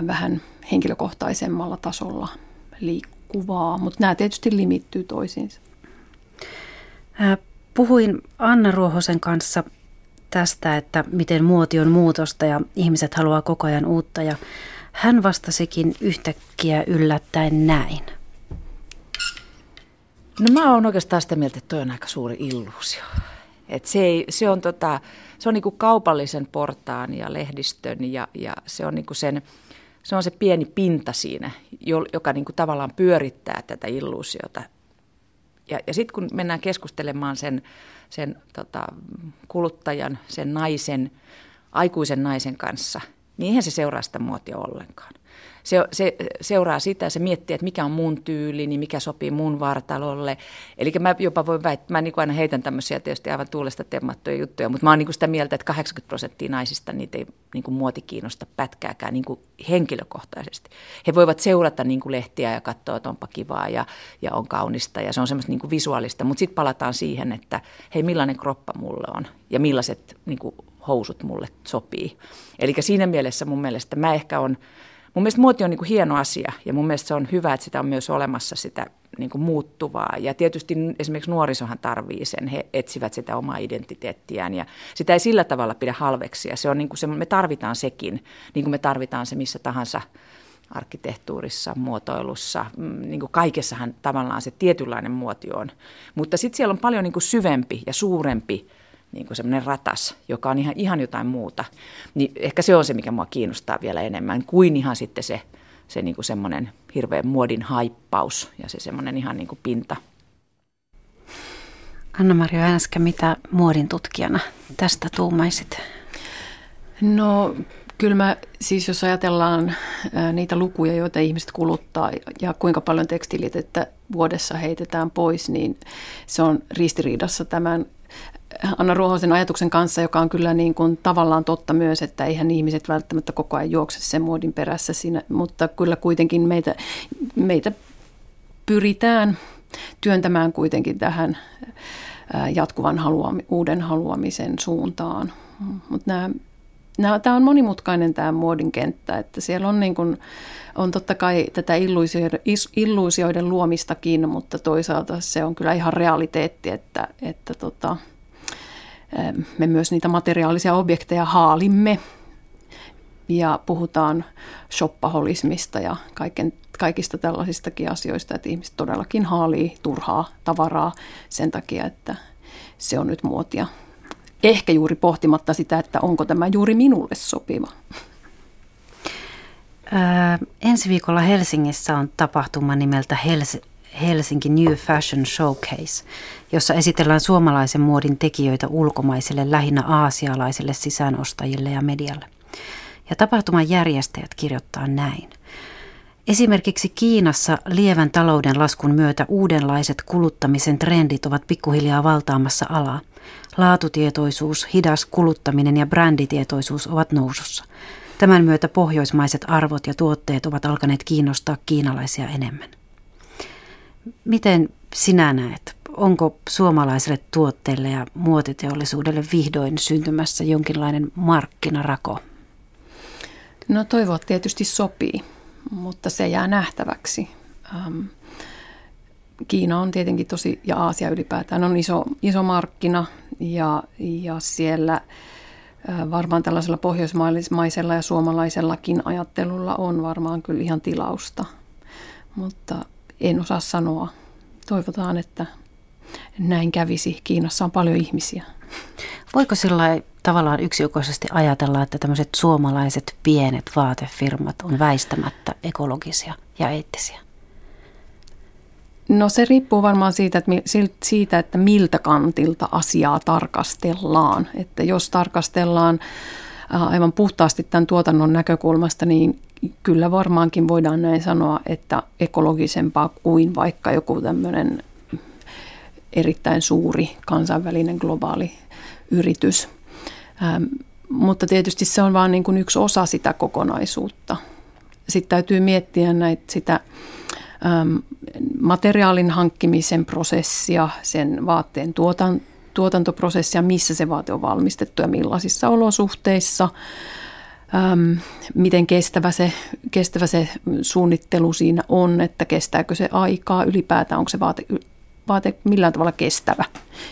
vähän henkilökohtaisemmalla tasolla liikkuvaa, mutta nämä tietysti limittyy toisiinsa. Puhuin Anna Ruohosen kanssa tästä, että miten muoti on muutosta ja ihmiset haluaa koko ajan uutta ja hän vastasikin yhtäkkiä yllättäen näin. No mä oon oikeastaan sitä mieltä, että toi on aika suuri illuusio. Et se on niinku kaupallisen portaan ja lehdistön ja se on niinku se pieni pinta siinä, joka niinku tavallaan pyörittää tätä illuusiota. Ja sitten kun mennään keskustelemaan sen kuluttajan, sen naisen, aikuisen naisen kanssa, niin eihän se seuraa sitä muotia ollenkaan. Se seuraa sitä, se miettii, että mikä on mun tyyli, mikä sopii mun vartalolle. Eli mä jopa voin väittää, mä niin kuin aina heitän tämmöisiä tietysti aivan tuulesta temmattuja juttuja, mutta mä oon niin kuin sitä mieltä, että 80% naisista niitä ei niin kuin muoti kiinnosta pätkääkään niin kuin henkilökohtaisesti. He voivat seurata niin kuin lehtiä ja katsoa, että onpa kivaa ja on kaunista ja se on semmoista niin kuin visuaalista, mutta sitten palataan siihen, että hei, millainen kroppa mulle on ja millaiset niin kuin housut mulle sopii. Eli siinä mielessä mun mielestä mä ehkä on... Mun mielestä muoti on niin kuin hieno asia ja mun mielestä se on hyvä, että sitä on myös olemassa sitä niin kuin muuttuvaa. Ja tietysti esimerkiksi nuorisohan tarvii sen, he etsivät sitä omaa identiteettiään ja sitä ei sillä tavalla pidä halveksia. Se on niin kuin se, me tarvitaan sekin, niin kuin me tarvitaan se missä tahansa arkkitehtuurissa, muotoilussa, niin kuin kaikessahan tavallaan se tietynlainen muoti on. Mutta sitten siellä on paljon niin kuin syvempi ja suurempi. Niin kuin semmoinen ratas, joka on ihan jotain muuta, niin ehkä se on se, mikä mua kiinnostaa vielä enemmän kuin ihan sitten se niin kuin semmoinen hirveän muodin haippaus ja se semmoinen ihan niin kuin pinta. Annamari Vänskä, mitä muodin tutkijana tästä tuumaisit? No kyllä mä siis, jos ajatellaan niitä lukuja, joita ihmiset kuluttaa ja kuinka paljon tekstiilitettä vuodessa heitetään pois, niin se on ristiriidassa tämän Anna Ruohosen ajatuksen kanssa, joka on kyllä niin kuin tavallaan totta myös, että eihän ihmiset välttämättä koko ajan juokse sen muodin perässä siinä, mutta kyllä kuitenkin meitä pyritään työntämään kuitenkin tähän jatkuvan uuden haluamisen suuntaan. Mutta tämä on monimutkainen tämä muodin kenttä, että siellä on, niin kuin, on totta kai tätä illuusioiden luomistakin, mutta toisaalta se on kyllä ihan realiteetti, että me myös niitä materiaalisia objekteja haalimme ja puhutaan shoppaholismista ja kaikista tällaisistakin asioista, että ihmiset todellakin haalii turhaa tavaraa sen takia, että se on nyt muotia. Ehkä juuri pohtimatta sitä, että onko tämä juuri minulle sopiva. Ensi viikolla Helsingissä on tapahtuma nimeltä Helsinki New Fashion Showcase, jossa esitellään suomalaisen muodin tekijöitä ulkomaisille, lähinnä aasialaisille sisäänostajille ja medialle. Ja tapahtuman järjestäjät kirjoittaa näin. Esimerkiksi Kiinassa lievän talouden laskun myötä uudenlaiset kuluttamisen trendit ovat pikkuhiljaa valtaamassa alaa. Laatutietoisuus, hidas kuluttaminen ja bränditietoisuus ovat nousussa. Tämän myötä pohjoismaiset arvot ja tuotteet ovat alkaneet kiinnostaa kiinalaisia enemmän. Miten sinä näet, onko suomalaisille tuotteille ja muotiteollisuudelle vihdoin syntymässä jonkinlainen markkinarako? No toivoa tietysti sopii, mutta se jää nähtäväksi. Kiina on tietenkin tosi, ja Aasia ylipäätään on iso markkina ja siellä varmaan tällaisella pohjoismaisella ja suomalaisellakin ajattelulla on varmaan kyllä ihan tilausta, mutta en osaa sanoa. Toivotaan, että näin kävisi. Kiinassa on paljon ihmisiä. Voiko sillä tavallaan yksioikoisesti ajatella, että tämmöiset suomalaiset pienet vaatefirmat on väistämättä ekologisia ja eettisiä? No se riippuu varmaan siitä, että miltä kantilta asiaa tarkastellaan. Että jos tarkastellaan aivan puhtaasti tämän tuotannon näkökulmasta, niin kyllä varmaankin voidaan näin sanoa, että ekologisempaa kuin vaikka joku tämmöinen erittäin suuri kansainvälinen globaali yritys. Mutta tietysti se on vaan niin kuin yksi osa sitä kokonaisuutta. Sitten täytyy miettiä sitä materiaalin hankkimisen prosessia, sen vaatteen tuotantoprosessia, missä se vaate on valmistettu ja millaisissa olosuhteissa. Miten kestävä se suunnittelu siinä on, että kestääkö se aikaa ylipäätään, onko se vaate millään tavalla kestävä.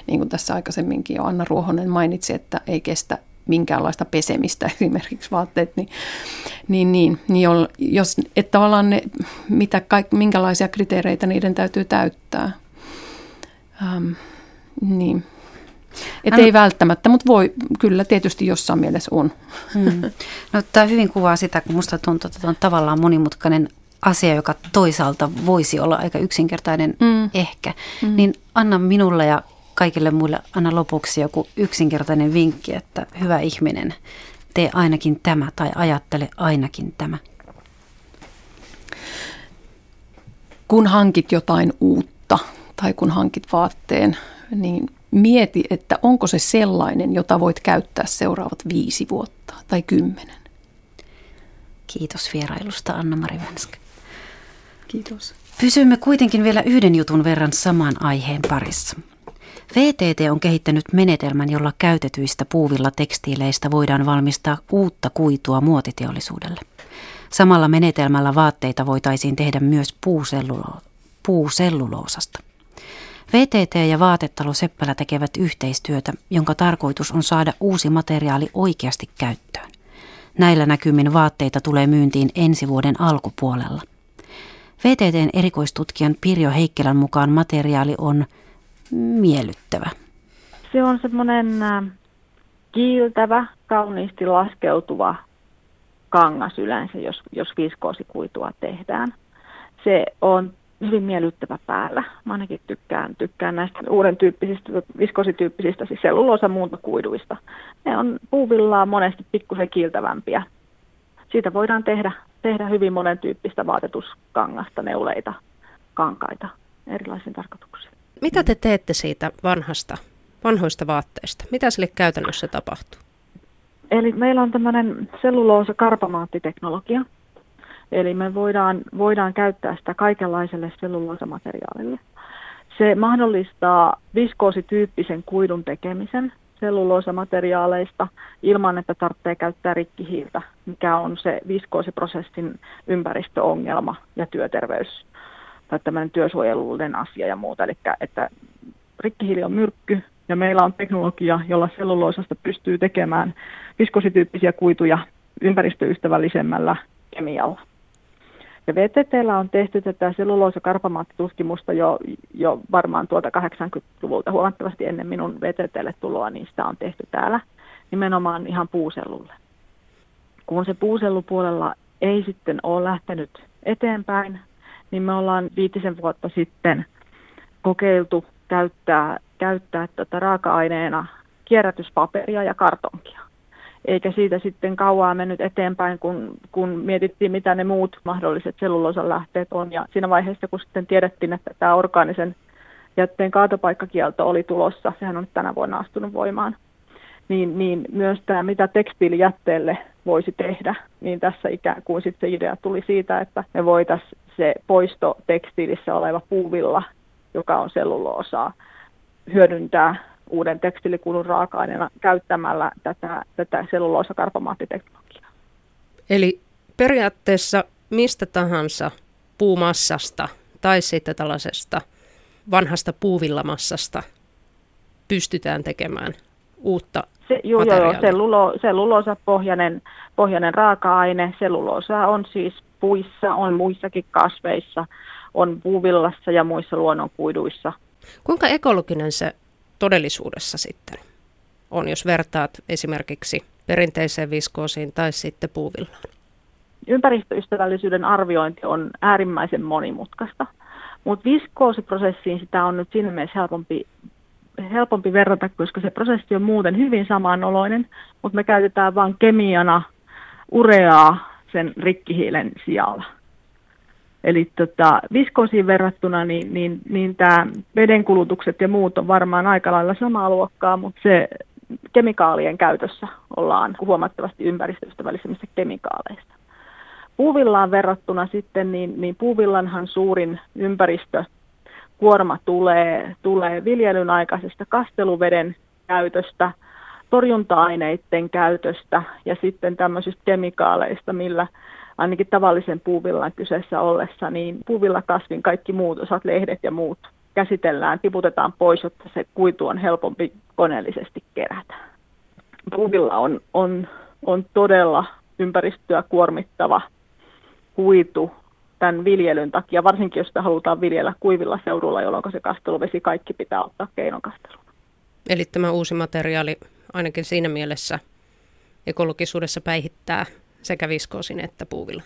Niin kuin tässä aikaisemminkin jo Anna Ruohonen mainitsi, että ei kestä minkäänlaista pesemistä esimerkiksi vaatteet, niin jos, että tavallaan minkälaisia kriteereitä niiden täytyy täyttää. Niin. Että ei välttämättä, mutta voi kyllä tietysti jossain mielessä on. No, tämä hyvin kuvaa sitä, kun musta tuntuu, että tämä on tavallaan monimutkainen asia, joka toisaalta voisi olla aika yksinkertainen ehkä. Niin anna minulle ja kaikille muille, anna lopuksi joku yksinkertainen vinkki, että hyvä ihminen, tee ainakin tämä tai ajattele ainakin tämä. Kun hankit jotain uutta tai kun hankit vaatteen, niin mieti, että onko se sellainen, jota voit käyttää seuraavat 5 vuotta tai 10. Kiitos vierailusta, Annamari Vänskä. Kiitos. Pysymme kuitenkin vielä 1 jutun verran saman aiheen parissa. VTT on kehittänyt menetelmän, jolla käytetyistä puuvilla tekstiileistä voidaan valmistaa uutta kuitua muotiteollisuudelle. Samalla menetelmällä vaatteita voitaisiin tehdä myös puuselluloosasta. VTT ja vaatetalo Seppälä tekevät yhteistyötä, jonka tarkoitus on saada uusi materiaali oikeasti käyttöön. Näillä näkymin vaatteita tulee myyntiin ensi vuoden alkupuolella. VTT:n erikoistutkijan Pirjo Heikkilän mukaan materiaali on miellyttävä. Se on semmoinen kiiltävä, kauniisti laskeutuva kangas yleensä, jos viskoosikuitua tehdään. Se on hyvin miellyttävä päällä. Mä ainakin tykkään näistä uuden tyyppisistä, viskoosityyppisistä, siis selluloosamuuntokuiduista. Ne on puuvillaa monesti pikkusen kiiltävämpiä. Siitä voidaan tehdä hyvin monen tyyppistä vaatetuskangasta, neuleita, kankaita erilaisiin tarkoituksiin. Mitä te teette siitä vanhoista vaatteista? Mitä sille käytännössä tapahtuu? Eli meillä on tämmöinen selluloosakarpamaattiteknologia. Eli me voidaan käyttää sitä kaikenlaiselle selluloosamateriaalille. Se mahdollistaa viskoosityyppisen kuidun tekemisen selluloosamateriaaleista ilman, että tarvitsee käyttää rikkihiiltä, mikä on se viskoosiprosessin ympäristöongelma ja työterveys tai tämmöinen työsuojelullinen asia ja muuta. Eli että rikkihiili on myrkky ja meillä on teknologia, jolla selluloosasta pystyy tekemään viskoosityyppisiä kuituja ympäristöystävällisemmällä kemialla. Ja VTT:llä on tehty tätä selluloosakarpamaattitutkimusta jo varmaan tuolta 80-luvulta, huomattavasti ennen minun VTT:lle tuloa, niin sitä on tehty täällä nimenomaan ihan puusellulle. Kun se puusellupuolella ei sitten ole lähtenyt eteenpäin, niin me ollaan 5 vuotta sitten kokeiltu käyttää tätä raaka-aineena kierrätyspaperia ja kartonkia. Eikä siitä sitten kauaa mennyt eteenpäin, kun mietittiin, mitä ne muut mahdolliset selluloosan lähteet on. Ja siinä vaiheessa, kun sitten tiedettiin, että tämä orgaanisen jätteen kaatopaikkakielto oli tulossa, sehän on tänä vuonna astunut voimaan, niin myös tämä, mitä tekstiilijätteelle voisi tehdä, niin tässä ikään kuin sitten se idea tuli siitä, että me voitaisiin se poisto tekstiilissä oleva puuvilla, joka on selluloosaa, hyödyntää uuden tekstiilikulun raaka-aineena käyttämällä tätä selluloosakarpamaattiteknologiaa. Eli periaatteessa mistä tahansa puumassasta tai sitten tällaisesta vanhasta puuvillamassasta pystytään tekemään uutta materiaalia. Selluloosapohjainen raaka-aine. Selluloosa on siis puissa, on muissakin kasveissa, on puuvillassa ja muissa luonnonkuiduissa. Kuinka ekologinen se todellisuudessa sitten on, jos vertaat esimerkiksi perinteiseen viskoosiin tai sitten puuvillaan? Ympäristöystävällisyyden arviointi on äärimmäisen monimutkaista, mutta viskoosiprosessiin sitä on nyt siinä mielessä helpompi verrata, koska se prosessi on muuten hyvin samanoloinen, mutta me käytetään vain kemiana ureaa sen rikkihiilen sijalla. Eli viskoosiin verrattuna niin tämä vedenkulutukset ja muut on varmaan aika lailla samaa luokkaa, mutta se kemikaalien käytössä ollaan huomattavasti ympäristöystävällisemmistä kemikaaleista. Puuvillaan verrattuna sitten, niin puuvillanhan suurin ympäristökuorma tulee viljelyn aikaisesta kasteluveden käytöstä, torjunta-aineiden käytöstä ja sitten tämmöisistä kemikaaleista, millä ainakin tavallisen puuvillan kyseessä ollessa, niin puuvillakasvin kaikki muut osat, lehdet ja muut käsitellään, tiputetaan pois, jotta se kuitu on helpompi koneellisesti kerätä. Puuvilla on todella ympäristöä kuormittava kuitu tämän viljelyn takia, varsinkin jos sitä halutaan viljellä kuivilla seudulla, jolloin se kasteluvesi kaikki pitää ottaa keinokasteluun. Eli tämä uusi materiaali ainakin siinä mielessä ekologisuudessa päihittää sekä viskoosin että puuvillan.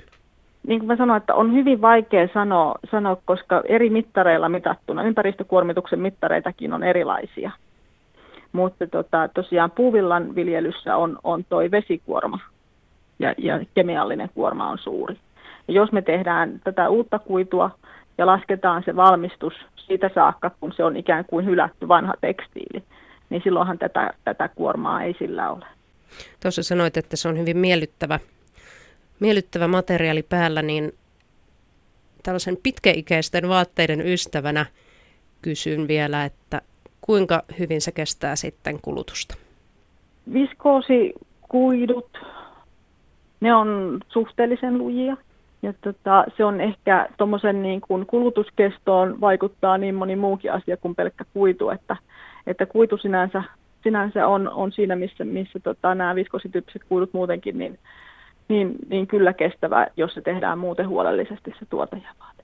Niin kuin mä sanoin, että on hyvin vaikea sanoa, koska eri mittareilla mitattuna, ympäristökuormituksen mittareitakin on erilaisia. Mutta tosiaan puuvillan viljelyssä on toi vesikuorma ja kemiallinen kuorma on suuri. Ja jos me tehdään tätä uutta kuitua ja lasketaan se valmistus siitä saakka, kun se on ikään kuin hylätty vanha tekstiili, niin silloinhan tätä kuormaa ei sillä ole. Tuossa sanoit, että se on hyvin miellyttävä materiaali päällä, niin tällaisen pitkäikäisten vaatteiden ystävänä kysyn vielä, että kuinka hyvin se kestää sitten kulutusta? Viskoosikuidut, ne on suhteellisen lujia. Ja se on ehkä tuommoisen niin kuin kulutuskestoon vaikuttaa niin moni muukin asia kuin pelkkä kuitu, että kuitu sinänsä on siinä, missä nämä viskoosityyppiset kuidut muutenkin, niin kyllä kestävä, jos se tehdään muuten huolellisesti se tuotajavaate.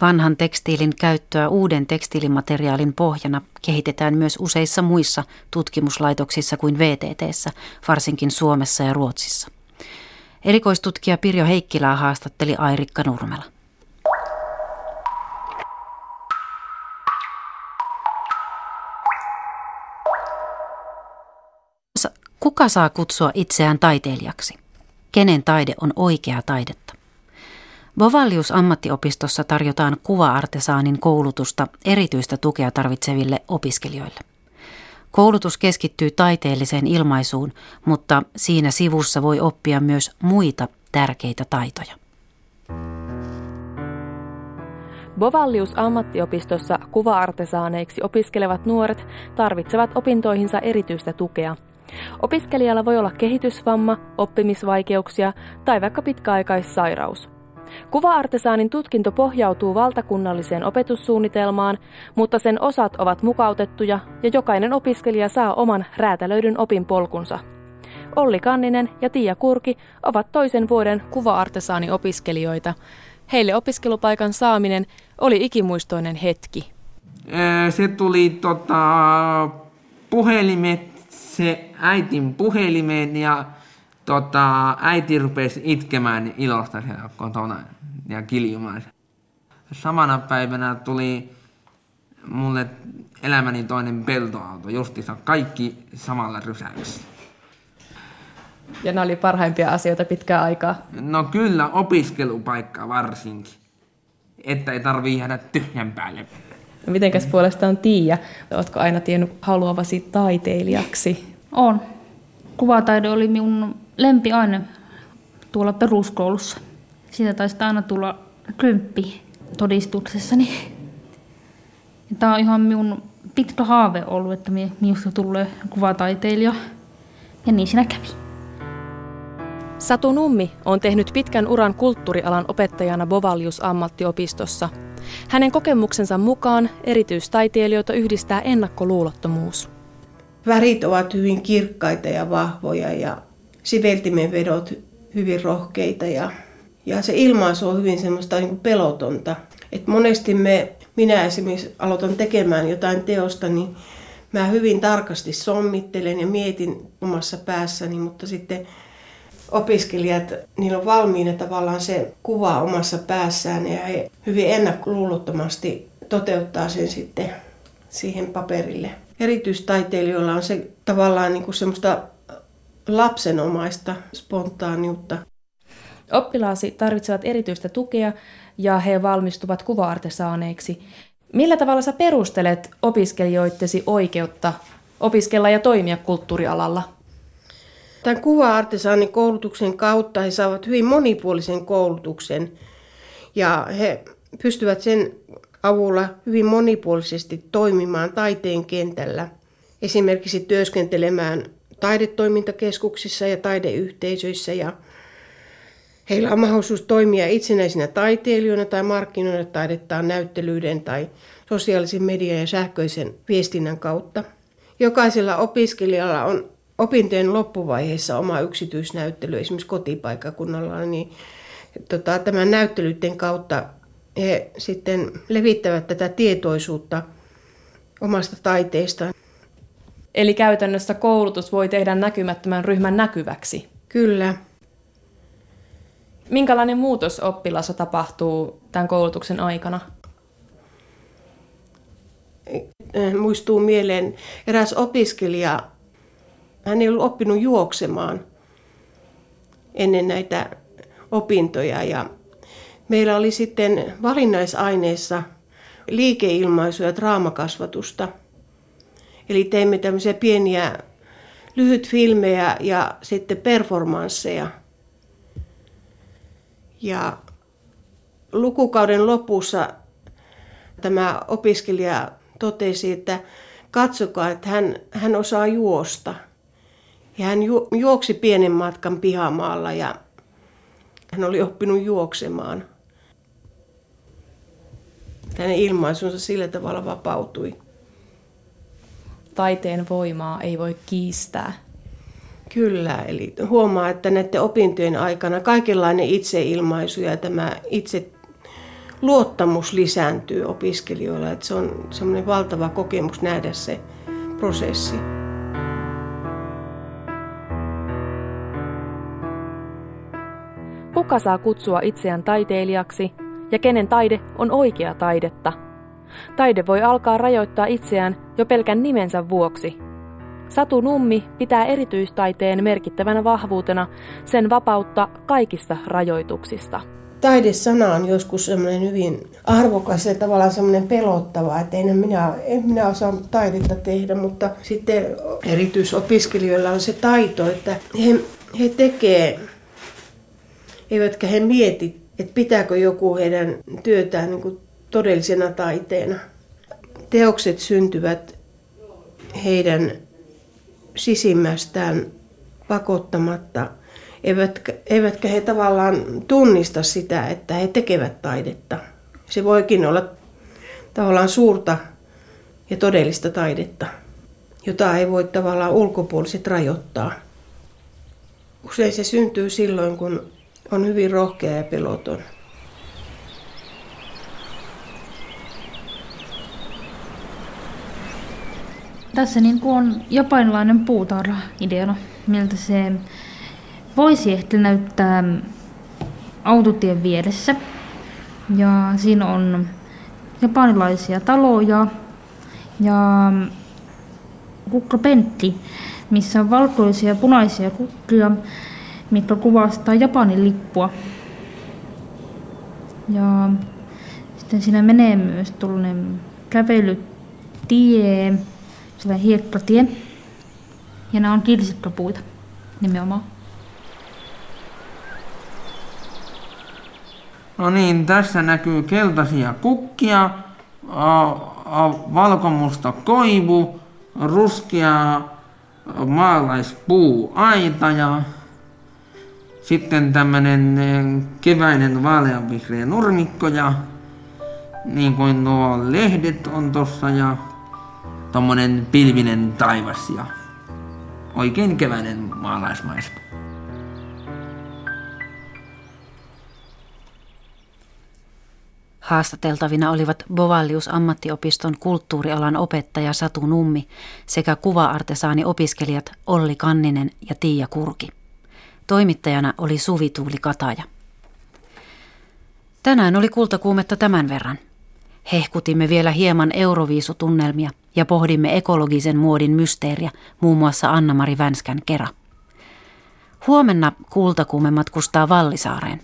Vanhan tekstiilin käyttöä uuden tekstiilimateriaalin pohjana kehitetään myös useissa muissa tutkimuslaitoksissa kuin VTT:ssä, varsinkin Suomessa ja Ruotsissa. Erikoistutkija Pirjo Heikkilää haastatteli Airikka Nurmela. Kuka saa kutsua itseään taiteilijaksi? Kenen taide on oikea taidetta? Bovalius ammattiopistossa tarjotaan kuva-artesaanin koulutusta erityistä tukea tarvitseville opiskelijoille. Koulutus keskittyy taiteelliseen ilmaisuun, mutta siinä sivussa voi oppia myös muita tärkeitä taitoja. Bovalius ammattiopistossa kuva-artesaaneiksi opiskelevat nuoret tarvitsevat opintoihinsa erityistä tukea. Opiskelijalla voi olla kehitysvamma, oppimisvaikeuksia tai vaikka pitkäaikaissairaus. Kuva-artesaanin tutkinto pohjautuu valtakunnalliseen opetussuunnitelmaan, mutta sen osat ovat mukautettuja ja jokainen opiskelija saa oman räätälöidyn opinpolkunsa. Olli Kanninen ja Tiia Kurki ovat toisen vuoden kuva-artesaaniopiskelijoita. Heille opiskelupaikan saaminen oli ikimuistoinen hetki. Se tuli äitin puhelimeen ja äiti rupesi itkemään ilosta siellä kotona ja kiljumaan. Samana päivänä tuli mulle elämäni toinen peltoauto, justiinsa kaikki samalla rysäyksellä. Ja ne oli parhaimpia asioita pitkään aikaa? No kyllä, opiskelupaikka varsinkin, että ei tarvii jäädä tyhjän päälle. No mitenkäs puolestaan Tiia, ootko aina tiennyt haluavasi taiteilijaksi? On. Kuvataide oli minun lempiaine tuolla peruskoulussa. Siitä taisi aina tulla 10 todistuksessani. Tämä on ihan minun pitkä haave ollut, että minusta tulee kuvataiteilija. Ja niin siinä kävi. Satu Nummi on tehnyt pitkän uran kulttuurialan opettajana Bovalius-ammattiopistossa. Hänen kokemuksensa mukaan erityistaiteilijoita yhdistää ennakkoluulottomuus. Värit ovat hyvin kirkkaita ja vahvoja ja siveltimen vedot hyvin rohkeita ja se ilmaisu on hyvin semmoista niin kuin pelotonta. Et monesti minä esimerkiksi aloitan tekemään jotain teosta, niin mä hyvin tarkasti sommittelen ja mietin omassa päässäni, mutta sitten opiskelijat, niillä on valmiina tavallaan se kuva omassa päässään ja he hyvin ennakkoluulottomasti toteuttaa sen sitten siihen paperille. Erityistaiteilijoilla on se tavallaan niin kuin semmoista lapsenomaista spontaaniutta. Oppilaasi tarvitsevat erityistä tukea ja he valmistuvat kuva-artesaaneiksi. Millä tavalla sä perustelet opiskelijoittesi oikeutta opiskella ja toimia kulttuurialalla? Tämän kuva-artesaanin koulutuksen kautta he saavat hyvin monipuolisen koulutuksen ja he pystyvät sen avulla hyvin monipuolisesti toimimaan taiteen kentällä, esimerkiksi työskentelemään taidetoimintakeskuksissa ja taideyhteisöissä. Ja heillä on mahdollisuus toimia itsenäisinä taiteilijoina tai markkinoida taidettaan näyttelyiden tai sosiaalisen median ja sähköisen viestinnän kautta. Jokaisella opiskelijalla on opintojen loppuvaiheessa oma yksityisnäyttely, esimerkiksi kotipaikkakunnalla, niin tämän näyttelyiden kautta he sitten levittävät tätä tietoisuutta omasta taiteestaan. Eli käytännössä koulutus voi tehdä näkymättömän ryhmän näkyväksi? Kyllä. Minkälainen muutos oppilaassa tapahtuu tämän koulutuksen aikana? muistuu mieleen eräs opiskelija. Hän ei ollut oppinut juoksemaan ennen näitä opintoja. Ja meillä oli sitten valinnaisaineessa liikeilmaisu- ja draamakasvatusta. Eli teimme tämmöisiä pieniä lyhytfilmejä ja sitten performansseja. Ja lukukauden lopussa tämä opiskelija totesi, että katsokaa, että hän osaa juosta. Ja hän juoksi pienen matkan pihamaalla ja hän oli oppinut juoksemaan. Hänen ilmaisunsa sillä tavalla vapautui. Taiteen voimaa ei voi kiistää. Kyllä, eli huomaa, että näiden opintojen aikana kaikenlainen itseilmaisu ja tämä itse luottamus lisääntyy opiskelijoilla. Että se on semmoinen valtava kokemus nähdä se prosessi. Kuka saa kutsua itseään taiteilijaksi ja kenen taide on oikea taidetta? Taide voi alkaa rajoittaa itseään jo pelkän nimensä vuoksi. Satu Nummi pitää erityistaiteen merkittävänä vahvuutena sen vapautta kaikista rajoituksista. Taidesana on joskus semmoinen hyvin arvokas ja tavallaan semmoinen pelottava, että en minä osaa taidetta tehdä, mutta sitten erityisopiskelijoilla on se taito, että he tekee, eivätkä he mieti, että pitääkö joku heidän työtään niin kuin todellisena taiteena. Teokset syntyvät heidän sisimmästään pakottamatta, eivätkä he tavallaan tunnista sitä, että he tekevät taidetta. Se voikin olla tavallaan suurta ja todellista taidetta, jota ei voi tavallaan ulkopuoliset rajoittaa. Usein se syntyy silloin, kun on hyvin rohkea ja peloton. Tässä niin kuin on japanilainen puutarha ideana, miltä se voisi ehkä näyttää autotien vieressä. Ja siinä on japanilaisia taloja ja kukkapentti, missä on valkoisia ja punaisia kukkia, mitkä kuvastaa Japanin lippua. Ja sitten siinä menee myös tuollainen kävelytie, sellainen hiekkatie. Ja nämä on kirsikkapuita nimenomaan. No niin, tässä näkyy keltaisia kukkia, valkomusta koivu, ruskea maalaispuuaita ja sitten tämmöinen keväinen vaaleanvihreä nurmikko ja niin kuin nuo lehdet on tossa ja tommonen pilvinen taivas ja oikein keväinen maalaismaisema. Haastateltavina olivat Bovalius-ammattiopiston kulttuurialan opettaja Satu Nummi sekä kuva-artesaani-opiskelijat Olli Kanninen ja Tiia Kurki. Toimittajana oli Suvi Tuuli Kataja. Tänään oli Kultakuumetta tämän verran. Hehkutimme vielä hieman Euroviisutunnelmia ja pohdimme ekologisen muodin mysteeriä, muun muassa Annamari Vänskän kera. Huomenna Kultakuume matkustaa Vallisaareen.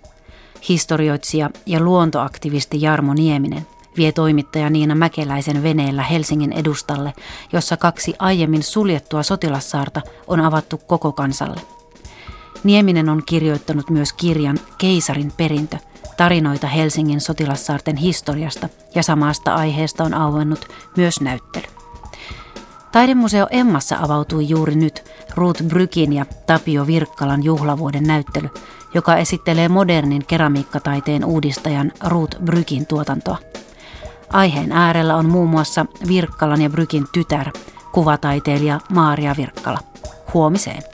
Historioitsija ja luontoaktivisti Jarmo Nieminen vie toimittaja Niina Mäkeläisen veneellä Helsingin edustalle, jossa kaksi aiemmin suljettua sotilassaarta on avattu koko kansalle. Nieminen on kirjoittanut myös kirjan Keisarin perintö, tarinoita Helsingin sotilassaarten historiasta, ja samasta aiheesta on auennut myös näyttely. Taidemuseo Emmassa avautui juuri nyt Ruut Brykin ja Tapio Virkkalan juhlavuoden näyttely, joka esittelee modernin keramiikkataiteen uudistajan Ruut Brykin tuotantoa. Aiheen äärellä on muun muassa Virkkalan ja Brykin tytär, kuvataiteilija Maria Virkkala. Huomiseen.